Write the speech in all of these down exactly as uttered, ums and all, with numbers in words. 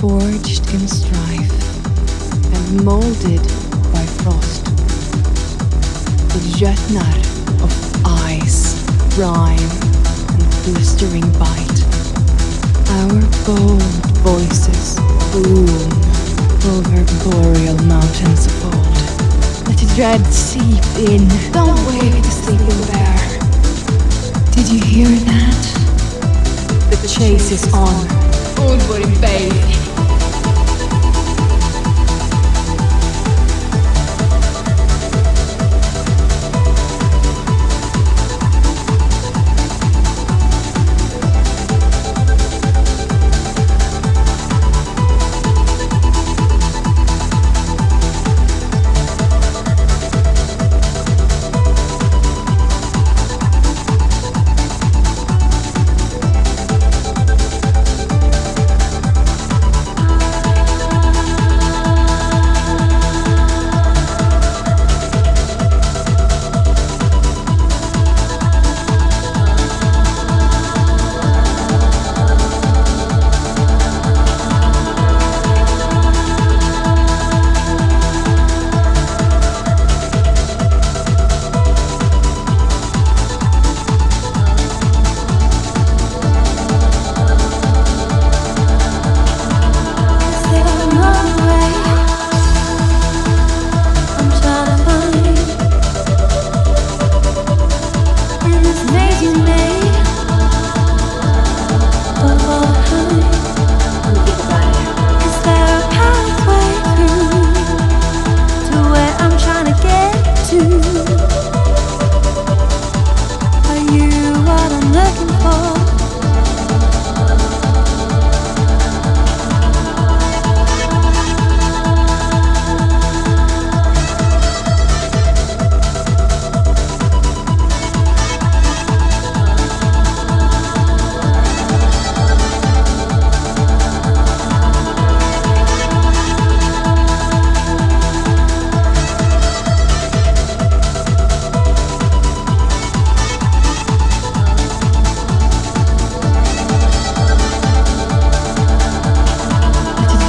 forged in strife and molded by frost. The Jötnar of ice, rime, and blistering bite. Our bold voices boom over boreal mountains of old. Let the dread seep in, don't wake the sleeping bear. Did you hear that? The chase is on, Ulvori Bay.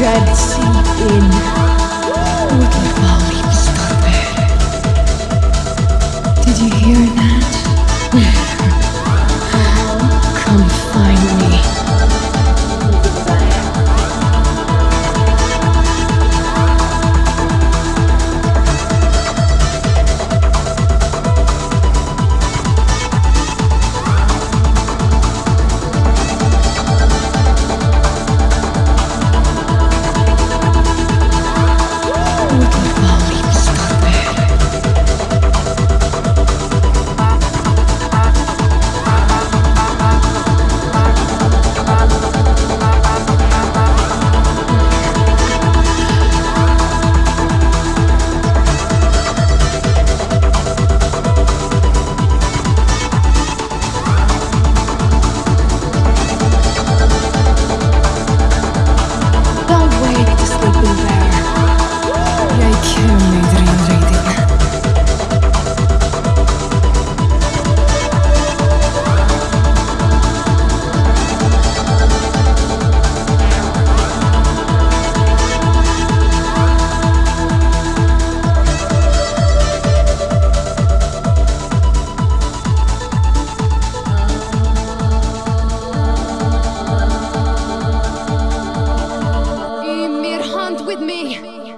Red seep in, did you hear that? Come find me. With me.